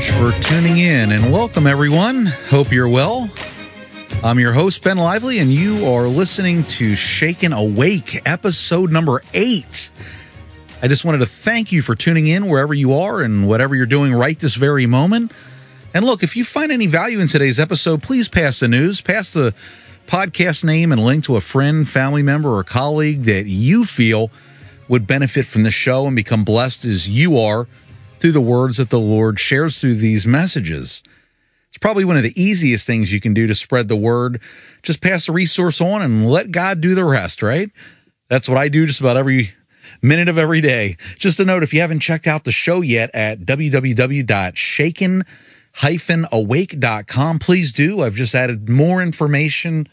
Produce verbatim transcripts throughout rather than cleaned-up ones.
much for tuning in, and welcome, everyone. Hope you're well. I'm your host, Ben Lively, and you are listening to Shaken Awake, episode number eight. I just wanted to thank you for tuning in wherever you are and whatever you're doing right this very moment. And look, if you find any value in today's episode, please pass the news, pass the podcast name and link to a friend, family member, or colleague that you feel would benefit from the show and become blessed as you are through the words that the Lord shares through these messages. It's probably one of the easiest things you can do to spread the word. Just pass the resource on and let God do the rest, right? That's what I do just about every minute of every day. Just a note, if you haven't checked out the show yet at w w w dot shaken awake dot com, please do. I've just added more information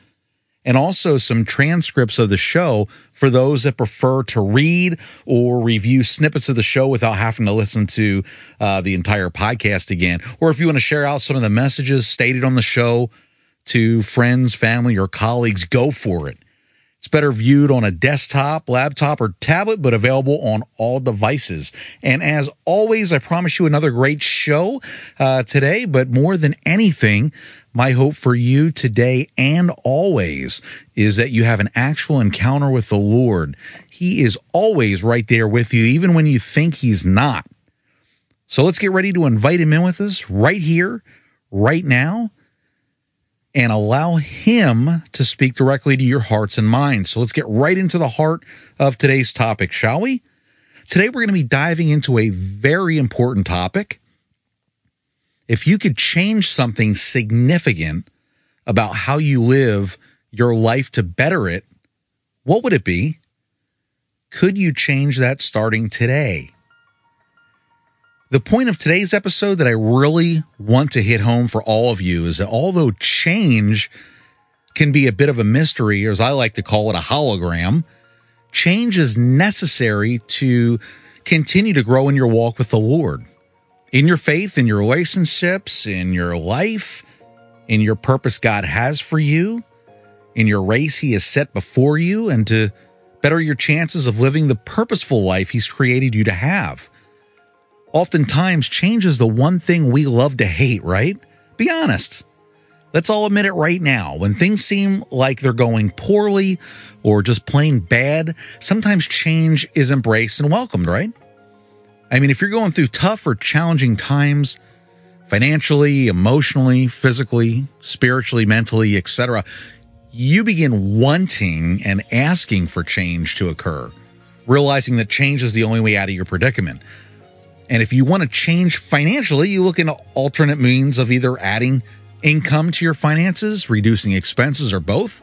and also some transcripts of the show for those that prefer to read or review snippets of the show without having to listen to uh, the entire podcast again. Or if you want to share out some of the messages stated on the show to friends, family, or colleagues, go for it. It's better viewed on a desktop, laptop, or tablet, but available on all devices. And as always, I promise you another great show uh, today, but more than anything, my hope for you today and always is that you have an actual encounter with the Lord. He is always right there with you, even when you think he's not. So let's get ready to invite him in with us right here, right now, and allow him to speak directly to your hearts and minds. So let's get right into the heart of today's topic, shall we? Today we're going to be diving into a very important topic. If you could change something significant about how you live your life to better it, what would it be? Could you change that starting today? The point of today's episode that I really want to hit home for all of you is that although change can be a bit of a mystery, or as I like to call it, a hologram, change is necessary to continue to grow in your walk with the Lord. In your faith, in your relationships, in your life, in your purpose God has for you, in your race he has set before you, and to better your chances of living the purposeful life he's created you to have. Oftentimes, change is the one thing we love to hate, right? Be honest. Let's all admit it right now. When things seem like they're going poorly or just plain bad, sometimes change is embraced and welcomed, right? I mean, if you're going through tough or challenging times, financially, emotionally, physically, spiritually, mentally, et cetera, you begin wanting and asking for change to occur, realizing that change is the only way out of your predicament. And if you want to change financially, you look into alternate means of either adding income to your finances, reducing expenses, or both.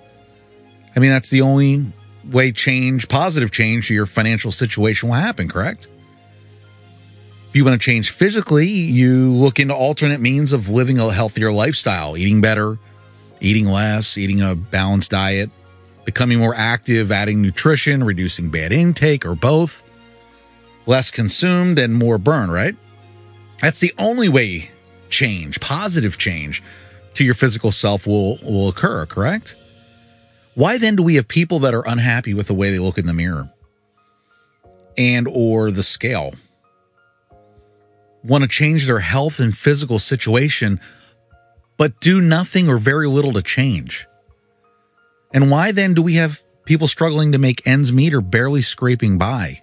I mean, that's the only way change, positive change to your financial situation will happen, correct? If you want to change physically, you look into alternate means of living a healthier lifestyle, eating better, eating less, eating a balanced diet, becoming more active, adding nutrition, reducing bad intake, or both. Less consumed and more burn, right? That's the only way change, positive change to your physical self will, will occur, correct? Why then do we have people that are unhappy with the way they look in the mirror and or the scale? Want to change their health and physical situation, but do nothing or very little to change. And why then do we have people struggling to make ends meet or barely scraping by?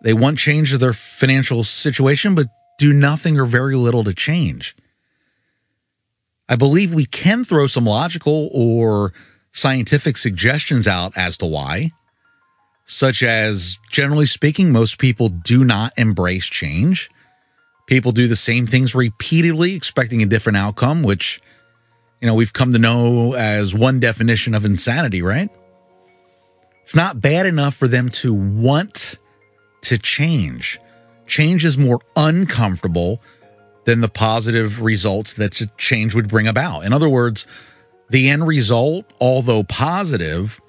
They want change to their financial situation, but do nothing or very little to change. I believe we can throw some logical or scientific suggestions out as to why, such as, generally speaking, most people do not embrace change. People do the same things repeatedly, expecting a different outcome, which, you know, we've come to know as one definition of insanity, right? It's not bad enough for them to want to change. Change is more uncomfortable than the positive results that change would bring about. In other words, the end result, although positive,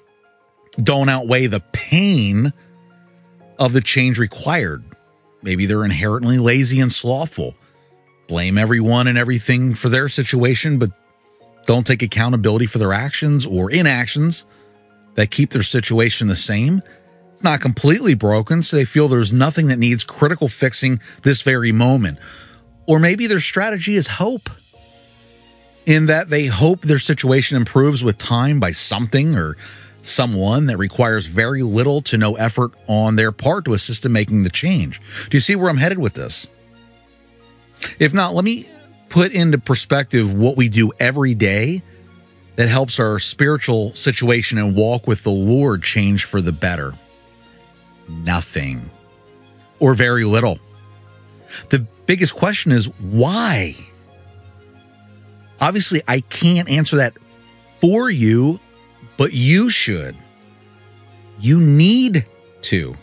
don't outweigh the pain of the change required. Maybe they're inherently lazy and slothful, blame everyone and everything for their situation, but don't take accountability for their actions or inactions that keep their situation the same. It's not completely broken, so they feel there's nothing that needs critical fixing this very moment. Or maybe their strategy is hope, in that they hope their situation improves with time by something or someone that requires very little to no effort on their part to assist in making the change. Do you see where I'm headed with this? If not, let me put into perspective what we do every day that helps our spiritual situation and walk with the Lord change for the better. Nothing, or very little. The biggest question is why? Obviously, I can't answer that for you, but you should. You need to.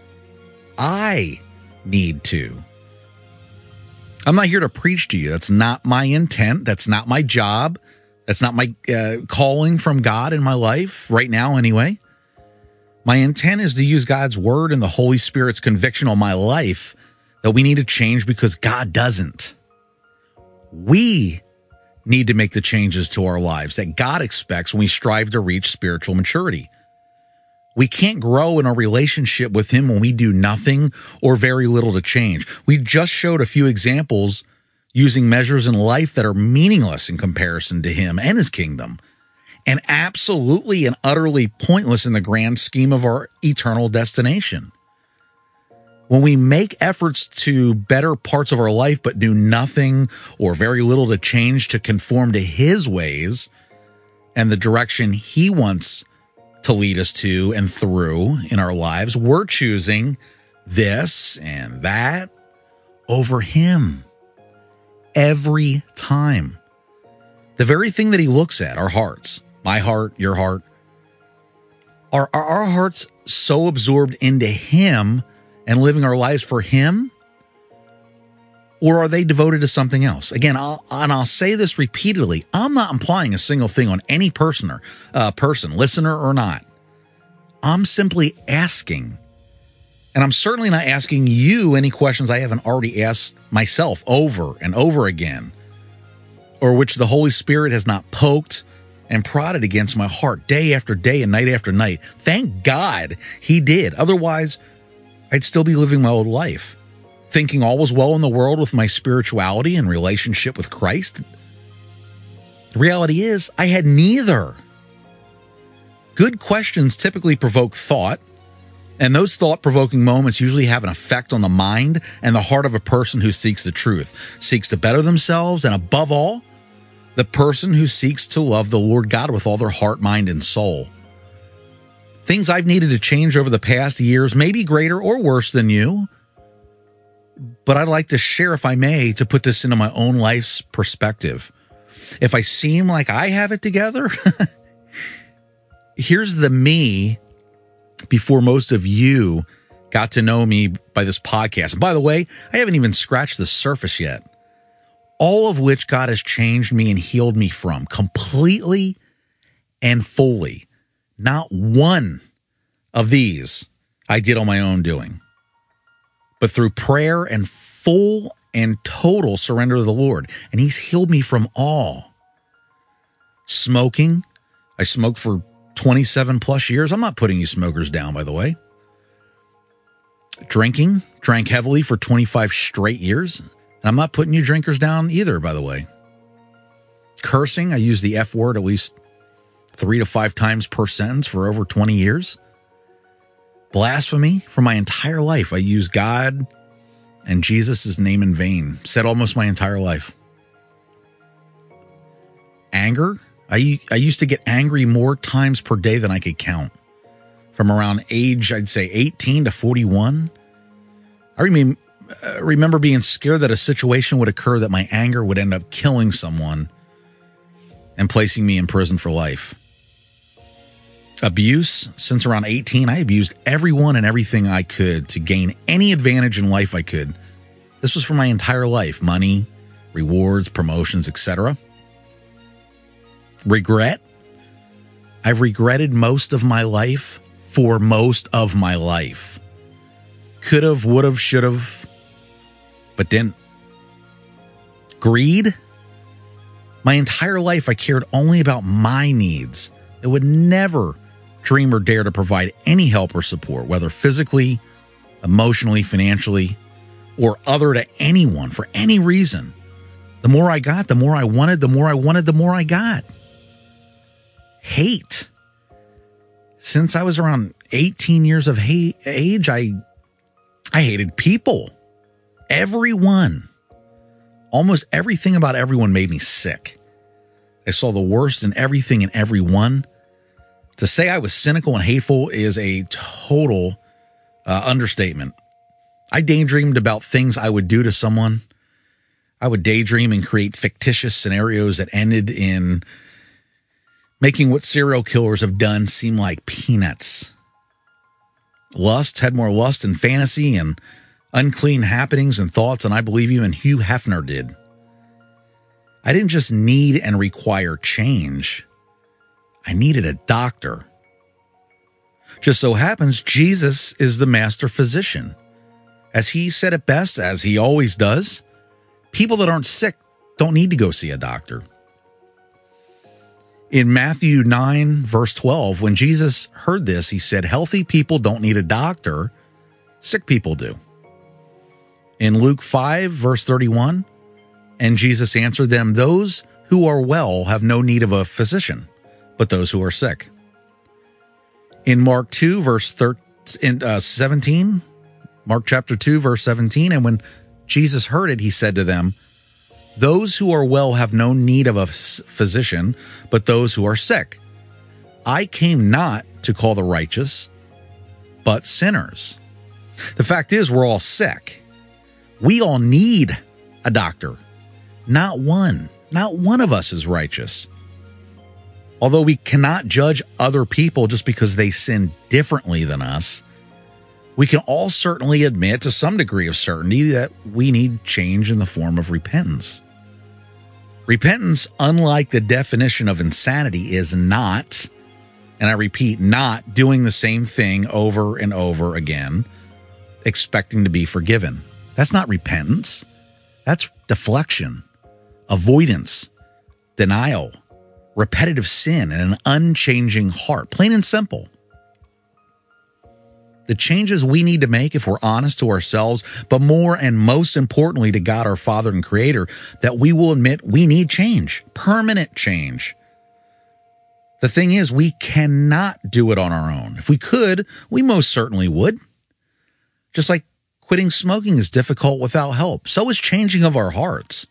I need to. I'm not here to preach to you. That's not my intent. That's not my job. That's not my uh, calling from God in my life right now anyway. My intent is to use God's word and the Holy Spirit's conviction on my life that we need to change because God doesn't. We need to make the changes to our lives that God expects when we strive to reach spiritual maturity. We can't grow in our relationship with Him when we do nothing or very little to change. We just showed a few examples using measures in life that are meaningless in comparison to Him and His kingdom, and absolutely and utterly pointless in the grand scheme of our eternal destination. When we make efforts to better parts of our life but do nothing or very little to change to conform to His ways and the direction He wants to lead us to and through in our lives, we're choosing this and that over Him. Every time. The very thing that He looks at, our hearts, my heart, your heart, are, are our hearts so absorbed into Him and living our lives for Him? Or are they devoted to something else? Again, I'll, and I'll say this repeatedly, I'm not implying a single thing on any person, or, uh, person, listener or not. I'm simply asking. And I'm certainly not asking you any questions I haven't already asked myself over and over again, or which the Holy Spirit has not poked and prodded against my heart day after day and night after night. Thank God He did. Otherwise, I'd still be living my old life, thinking all was well in the world with my spirituality and relationship with Christ. The reality is, I had neither. Good questions typically provoke thought, and those thought-provoking moments usually have an effect on the mind and the heart of a person who seeks the truth, seeks to better themselves, and above all, the person who seeks to love the Lord God with all their heart, mind, and soul. Things I've needed to change over the past years may be greater or worse than you, but I'd like to share, if I may, to put this into my own life's perspective. If I seem like I have it together, here's the me before most of you got to know me by this podcast. And by the way, I haven't even scratched the surface yet. All of which God has changed me and healed me from completely and fully. Not one of these I did on my own doing, but through prayer and full and total surrender to the Lord. And He's healed me from all. Smoking. I smoked for twenty-seven plus years. I'm not putting you smokers down, by the way. Drinking, drank heavily for twenty-five straight years. And I'm not putting you drinkers down either, by the way. Cursing, I use the F word at least three to five times per sentence for over twenty years. Blasphemy, for my entire life, I used God and Jesus' name in vain, said almost my entire life. Anger, I, I used to get angry more times per day than I could count. From around age, I'd say eighteen to forty-one. I remember, uh, remember being scared that a situation would occur that my anger would end up killing someone and placing me in prison for life. Abuse, since around eighteen, I abused everyone and everything I could to gain any advantage in life I could. This was for my entire life, money, rewards, promotions, et cetera. Regret. I've regretted most of my life for most of my life. Could have, would have, should have, but didn't. Greed. My entire life, I cared only about my needs. I would never dream or dare to provide any help or support, whether physically, emotionally, financially, or other to anyone for any reason. The more I got, the more I wanted, the more I wanted, the more I got. Hate. Since I was around eighteen years of hate, age, I, I hated people. Everyone. Almost everything about everyone made me sick. I saw the worst in everything and everyone. To say I was cynical and hateful is a total uh, understatement. I daydreamed about things I would do to someone. I would daydream and create fictitious scenarios that ended in making what serial killers have done seem like peanuts. Lust had more lust and fantasy and unclean happenings and thoughts, and I believe even Hugh Hefner did. I didn't just need and require change. I needed a doctor. Just so happens Jesus is the master physician. As he said it best, as he always does, people that aren't sick don't need to go see a doctor. In Matthew nine, verse twelve, when Jesus heard this, he said, healthy people don't need a doctor, sick people do. In Luke five, verse thirty-one, and Jesus answered them, those who are well have no need of a physician, but those who are sick. In Mark two, verse thirteen, uh, seventeen, Mark chapter two, verse seventeen, and when Jesus heard it, he said to them, those who are well have no need of a physician, but those who are sick. I came not to call the righteous, but sinners. The fact is, we're all sick. We all need a doctor. Not one, not one of us is righteous. Although we cannot judge other people just because they sin differently than us, we can all certainly admit to some degree of certainty that we need change in the form of repentance. Repentance, unlike the definition of insanity, is not, and I repeat, not doing the same thing over and over again, expecting to be forgiven. That's not repentance. That's deflection, avoidance, denial, repetitive sin, and an unchanging heart, plain and simple. The changes we need to make if we're honest to ourselves, but more and most importantly to God, our Father and Creator, that we will admit we need change, permanent change. The thing is, we cannot do it on our own. If we could, we most certainly would. Just like quitting smoking is difficult without help, so is changing of our hearts.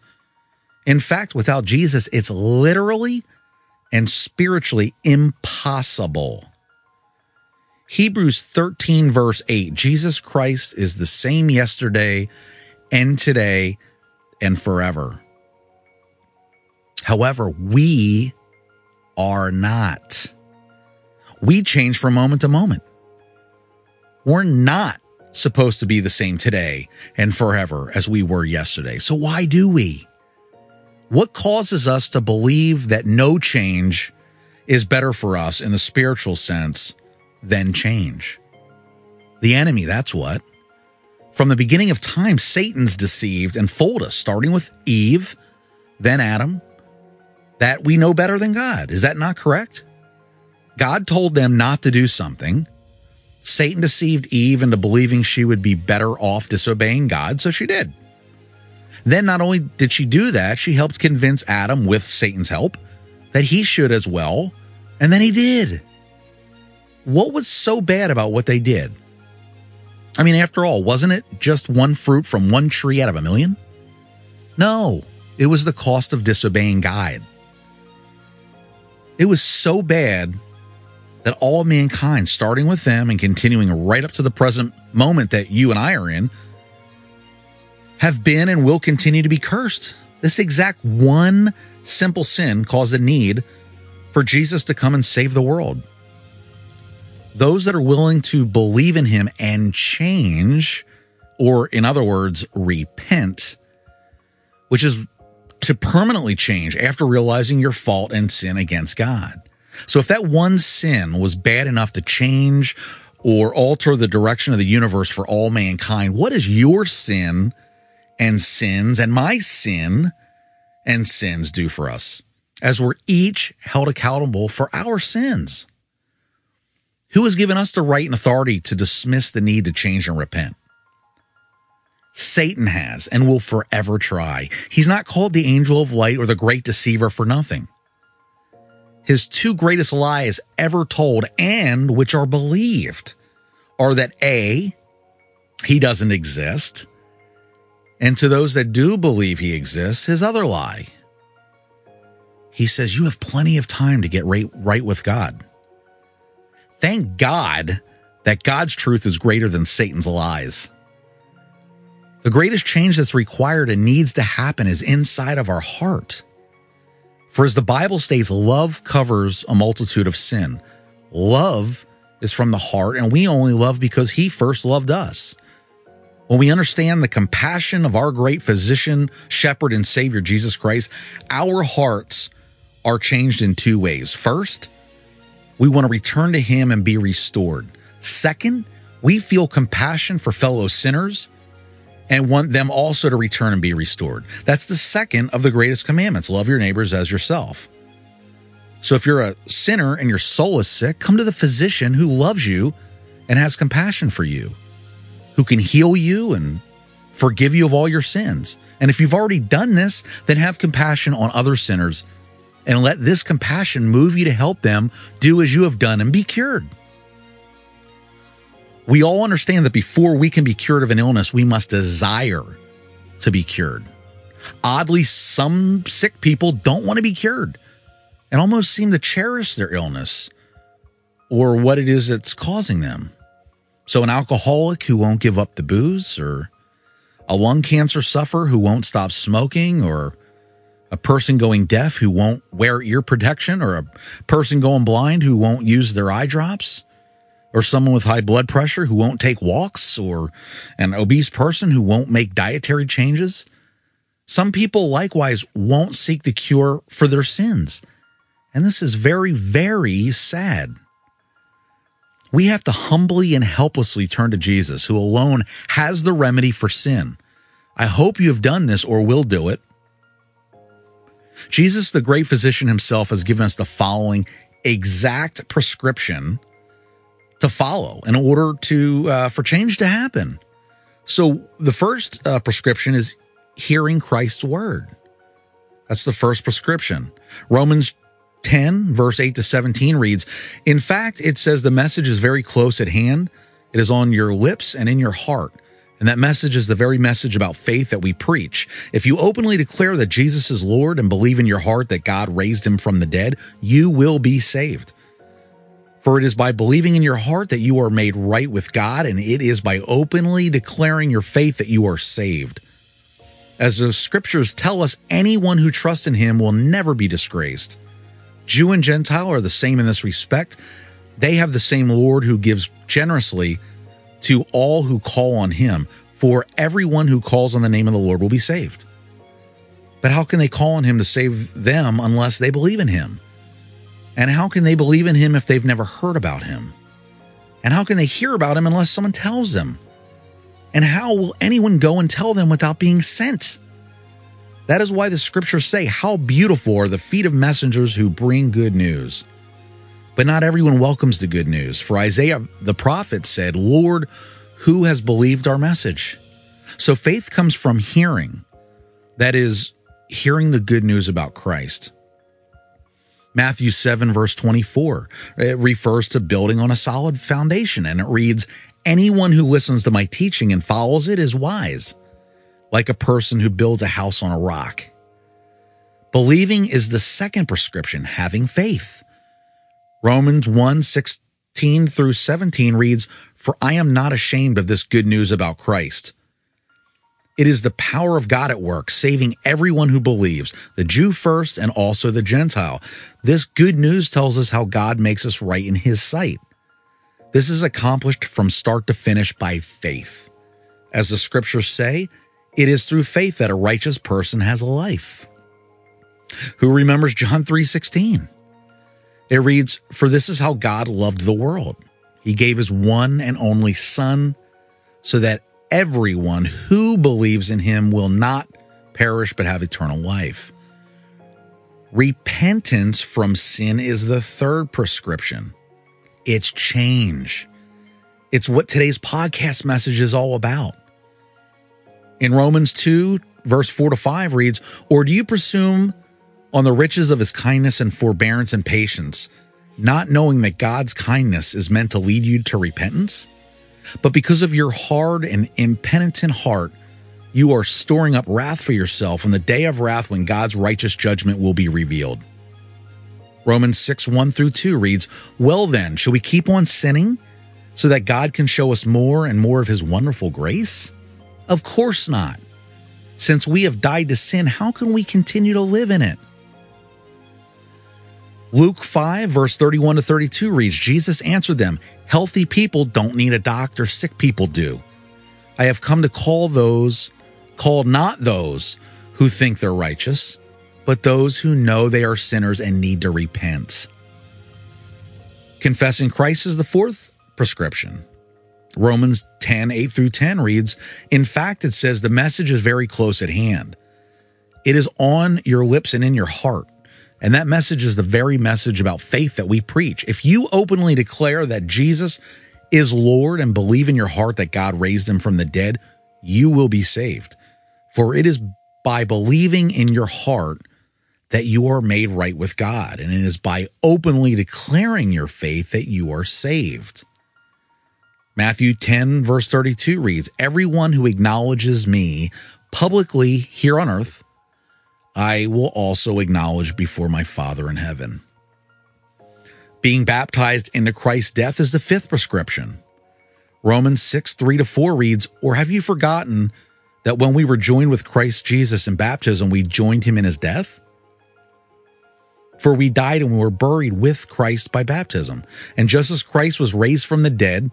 In fact, without Jesus, it's literally and spiritually impossible. Hebrews thirteen, verse eight, Jesus Christ is the same yesterday and today and forever. However, we are not. We change from moment to moment. We're not supposed to be the same today and forever as we were yesterday. So why do we? What causes us to believe that no change is better for us in the spiritual sense than change? The enemy, that's what. From the beginning of time, Satan's deceived and fooled us, starting with Eve, then Adam, that we know better than God. Is that not correct? God told them not to do something. Satan deceived Eve into believing she would be better off disobeying God, so she did. Then not only did she do that, she helped convince Adam, with Satan's help, that he should as well, and then he did. What was so bad about what they did? I mean, after all, wasn't it just one fruit from one tree out of a million? No, it was the cost of disobeying God. It was so bad that all of mankind, starting with them and continuing right up to the present moment that you and I are in, have been and will continue to be cursed. This exact one simple sin caused a need for Jesus to come and save the world. Those that are willing to believe in him and change, or in other words, repent, which is to permanently change after realizing your fault and sin against God. So if that one sin was bad enough to change or alter the direction of the universe for all mankind, what is your sin and sins and my sin and sins do for us, as we're each held accountable for our sins? Who has given us the right and authority to dismiss the need to change and repent? Satan has and will forever try. He's not called the angel of light or the great deceiver for nothing. His two greatest lies ever told and which are believed are that A, he doesn't exist, and to those that do believe he exists, his other lie. He says you have plenty of time to get right, right with God. Thank God that God's truth is greater than Satan's lies. The greatest change that's required and needs to happen is inside of our heart. For as the Bible states, love covers a multitude of sin. Love is from the heart, and we only love because he first loved us. When we understand the compassion of our great physician, shepherd, and savior, Jesus Christ, our hearts are changed in two ways. First, we want to return to him and be restored. Second, we feel compassion for fellow sinners and want them also to return and be restored. That's the second of the greatest commandments. Love your neighbors as yourself. So if you're a sinner and your soul is sick, come to the physician who loves you and has compassion for you, who can heal you and forgive you of all your sins. And if you've already done this, then have compassion on other sinners and let this compassion move you to help them do as you have done and be cured. We all understand that before we can be cured of an illness, we must desire to be cured. Oddly, some sick people don't want to be cured and almost seem to cherish their illness or what it is that's causing them. So an alcoholic who won't give up the booze, or a lung cancer sufferer who won't stop smoking, or a person going deaf who won't wear ear protection, or a person going blind who won't use their eye drops, or someone with high blood pressure who won't take walks, or an obese person who won't make dietary changes. Some people likewise won't seek the cure for their sins. And this is very, very sad. We have to humbly and helplessly turn to Jesus, who alone has the remedy for sin. I hope you have done this or will do it. Jesus, the great physician himself, has given us the following exact prescription to follow in order to uh, for change to happen. So the first uh, prescription is hearing Christ's word. That's the first prescription. Romans ten, verse eight to seventeen reads, in fact, it says the message is very close at hand. It is on your lips and in your heart. And that message is the very message about faith that we preach. If you openly declare that Jesus is Lord and believe in your heart that God raised him from the dead, you will be saved. For it is by believing in your heart that you are made right with God, and it is by openly declaring your faith that you are saved. As the scriptures tell us, anyone who trusts in him will never be disgraced. Jew and Gentile are the same in this respect. They have the same Lord who gives generously to all who call on him, for everyone who calls on the name of the Lord will be saved. But how can they call on him to save them unless they believe in him? And how can they believe in him if they've never heard about him? And how can they hear about him unless someone tells them? And how will anyone go and tell them without being sent? That is why the scriptures say, how beautiful are the feet of messengers who bring good news. But not everyone welcomes the good news. For Isaiah the prophet said, Lord, who has believed our message? So faith comes from hearing. That is, hearing the good news about Christ. Matthew seven, verse twenty-four, it refers to building on a solid foundation, and it reads, anyone who listens to my teaching and follows it is wise, like a person who builds a house on a rock. Believing is the second prescription, having faith. Romans one, sixteen through seventeen reads, for I am not ashamed of this good news about Christ. It is the power of God at work, saving everyone who believes, the Jew first and also the Gentile. This good news tells us how God makes us right in his sight. This is accomplished from start to finish by faith. As the scriptures say, it is through faith that a righteous person has a life. Who remembers John three sixteen? It reads, for this is how God loved the world. He gave his one and only Son, so that everyone who believes in him will not perish but have eternal life. Repentance from sin is the third prescription. It's change. It's what today's podcast message is all about. in Romans two, verse four to five reads, "Or do you presume on the riches of his kindness and forbearance and patience, not knowing that God's kindness is meant to lead you to repentance? But because of your hard and impenitent heart, you are storing up wrath for yourself on the day of wrath when God's righteous judgment will be revealed." Romans six, one through two reads, "Well then, shall we keep on sinning so that God can show us more and more of his wonderful grace? Of course not. Since we have died to sin, how can we continue to live in it?" Luke five, verse thirty-one to thirty-two reads, "Jesus answered them, 'Healthy people don't need a doctor, sick people do. I have come to call those, call not those who think they're righteous, but those who know they are sinners and need to repent.'" Confessing Christ is the fourth prescription. Romans ten, eight through ten reads, "In fact, it says the message is very close at hand. It is on your lips and in your heart. And that message is the very message about faith that we preach. If you openly declare that Jesus is Lord and believe in your heart that God raised him from the dead, you will be saved. For it is by believing in your heart that you are made right with God. And it is by openly declaring your faith that you are saved." Matthew ten, verse thirty-two reads, "Everyone who acknowledges me publicly here on earth, I will also acknowledge before my Father in heaven." Being baptized into Christ's death is the fifth prescription. Romans six, three to four reads, "Or have you forgotten that when we were joined with Christ Jesus in baptism, we joined him in his death? For we died and we were buried with Christ by baptism. And just as Christ was raised from the dead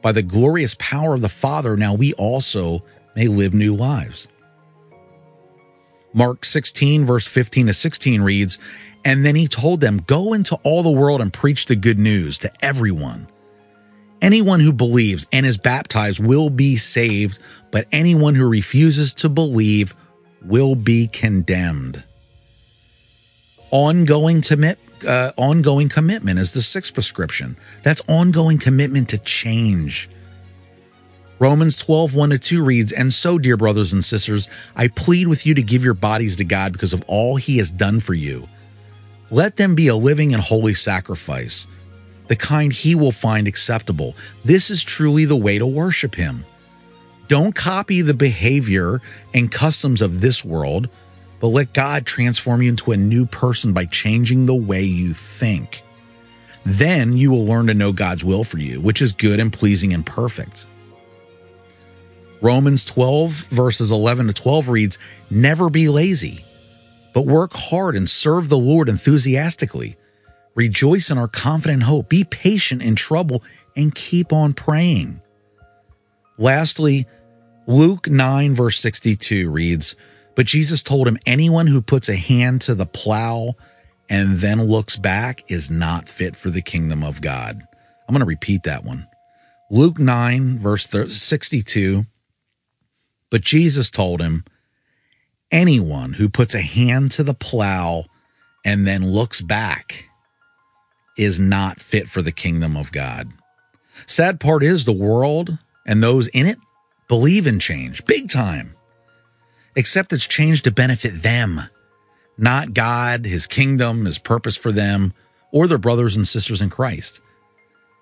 by the glorious power of the Father, now we also may live new lives." Mark sixteen, verse fifteen to sixteen reads, "And then he told them, 'Go into all the world and preach the good news to everyone. Anyone who believes and is baptized will be saved, but anyone who refuses to believe will be condemned.'" Ongoing, commit, uh, ongoing commitment is the sixth prescription. That's ongoing commitment to change. Romans twelve, one to two reads, "And so, dear brothers and sisters, I plead with you to give your bodies to God because of all he has done for you. Let them be a living and holy sacrifice, the kind he will find acceptable. This is truly the way to worship him. Don't copy the behavior and customs of this world, but let God transform you into a new person by changing the way you think. Then you will learn to know God's will for you, which is good and pleasing and perfect." Romans twelve, verses eleven to twelve reads, "Never be lazy, but work hard and serve the Lord enthusiastically. Rejoice in our confident hope. Be patient in trouble and keep on praying." Lastly, Luke nine, verse sixty-two reads, "But Jesus told him, 'Anyone who puts a hand to the plow and then looks back is not fit for the kingdom of God.'" I'm going to repeat that one. Luke nine, verse sixty-two. "But Jesus told him, 'Anyone who puts a hand to the plow and then looks back is not fit for the kingdom of God.'" Sad part is the world and those in it believe in change, big time. Except it's change to benefit them, not God, his kingdom, his purpose for them, or their brothers and sisters in Christ.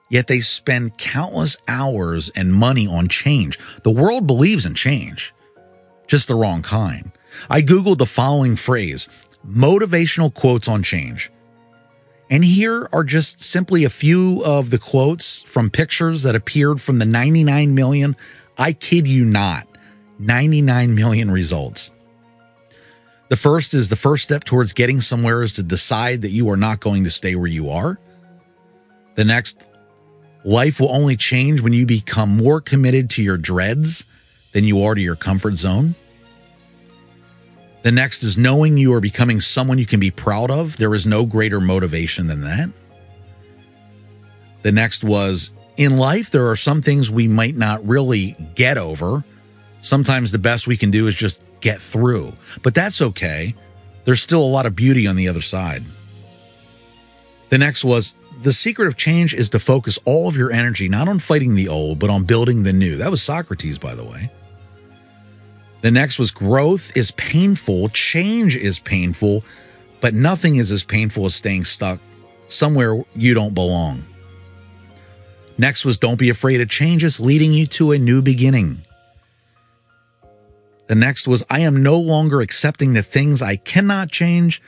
Yet they spend countless hours and money on change. The world believes in change, just the wrong kind. I Googled the following phrase, motivational quotes on change. And here are just simply a few of the quotes from pictures that appeared from the ninety-nine million, I kid you not, ninety-nine million results. The first is, "The first step towards getting somewhere is to decide that you are not going to stay where you are." The next, "Life will only change when you become more committed to your dreads than you are to your comfort zone." The next is, "Knowing you are becoming someone you can be proud of. There is no greater motivation than that." The next was, "In life, there are some things we might not really get over. Sometimes the best we can do is just get through, but that's okay. There's still a lot of beauty on the other side." The next was, "The secret of change is to focus all of your energy, not on fighting the old, but on building the new." That was Socrates, by the way. The next was growth is painful, change is painful, but nothing is as painful as staying stuck somewhere you don't belong. Next was don't be afraid of changes leading you to a new beginning. The next was I am no longer accepting the things I cannot change.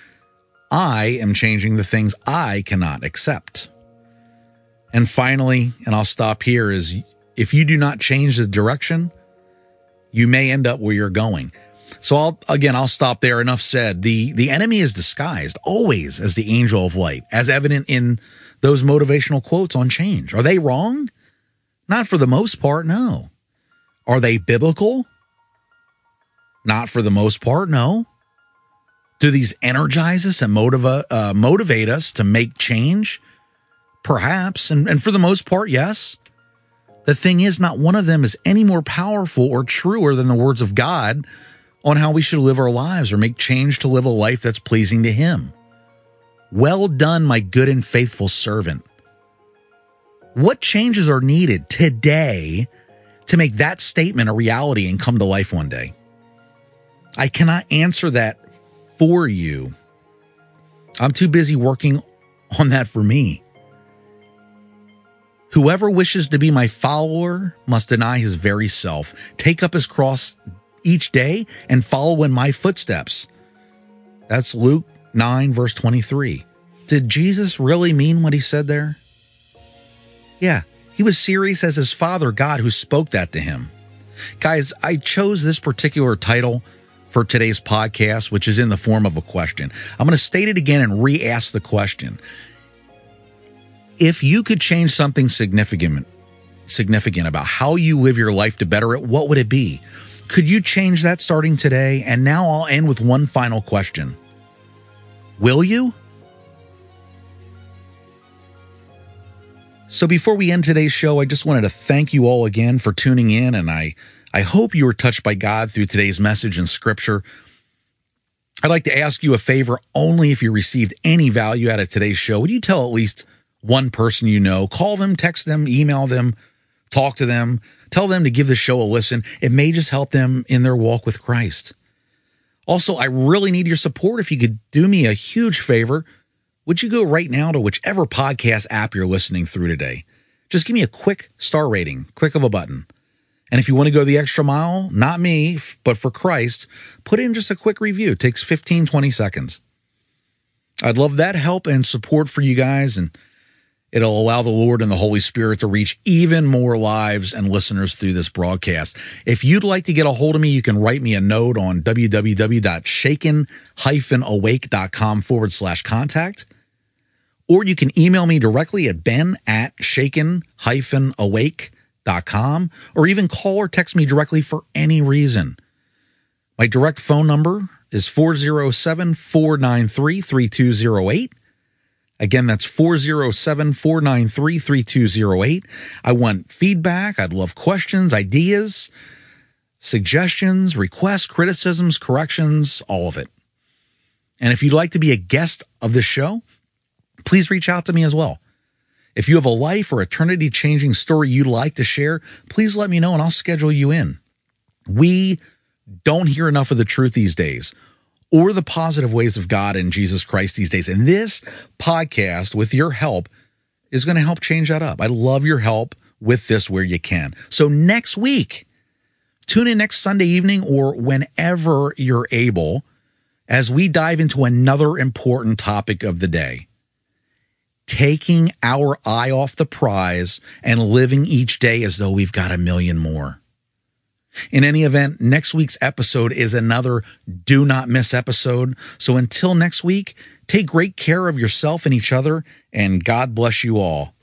I am changing the things I cannot accept. And finally, and I'll stop here, is if you do not change the direction, you may end up where you're going. So I'll, again, I'll stop there. Enough said. The, the enemy is disguised always as the angel of light, as evident in those motivational quotes on change. Are they wrong? Not for the most part, no. Are they biblical? Not for the most part, no. Do these energize us and motiva, uh, motivate us to make change? Perhaps, and, and for the most part, yes. The thing is, not one of them is any more powerful or truer than the words of God on how we should live our lives or make change to live a life that's pleasing to Him. Well done, my good and faithful servant. What changes are needed today to make that statement a reality and come to life one day? I cannot answer that for you. I'm too busy working on that for me. Whoever wishes to be my follower must deny his very self, take up his cross each day, and follow in my footsteps. That's Luke nine, verse twenty-three. Did Jesus really mean what he said there? Yeah, he was serious as his Father, God, who spoke that to him. Guys, I chose this particular title for today's podcast, which is in the form of a question. I'm going to state it again and re-ask the question. If you could change something significant significant about how you live your life to better it, what would it be? Could you change that starting today? And now I'll end with one final question. Will you? So before we end today's show, I just wanted to thank you all again for tuning in, and I, I hope you were touched by God through today's message in Scripture. I'd like to ask you a favor. Only if you received any value out of today's show, would you tell at least one person you know? Call them, text them, email them, talk to them, tell them to give the show a listen. It may just help them in their walk with Christ. Also, I really need your support. If you could do me a huge favor, would you go right now to whichever podcast app you're listening through today? Just give me a quick star rating, click of a button. And if you want to go the extra mile, not me, but for Christ, put in just a quick review. It takes fifteen, twenty seconds. I'd love that help and support for you guys, and it'll allow the Lord and the Holy Spirit to reach even more lives and listeners through this broadcast. If you'd like to get a hold of me, you can write me a note on www.shaken-awake.com forward slash contact, or you can email me directly at ben at shaken-awake.com, or even call or text me directly for any reason. My direct phone number is four oh seven, four nine three, three two oh eight. Again, that's four oh seven, four nine three, three two oh eight. I want feedback. I'd love questions, ideas, suggestions, requests, criticisms, corrections, all of it. And if you'd like to be a guest of this show, please reach out to me as well. If you have a life or eternity-changing story you'd like to share, please let me know and I'll schedule you in. We don't hear enough of the truth these days, or the positive ways of God and Jesus Christ these days. And this podcast, with your help, is going to help change that up. I love your help with this where you can. So next week, tune in next Sunday evening or whenever you're able, as we dive into another important topic of the day: taking our eye off the prize and living each day as though we've got a million more. In any event, next week's episode is another do not miss episode. So until next week, take great care of yourself and each other, and God bless you all.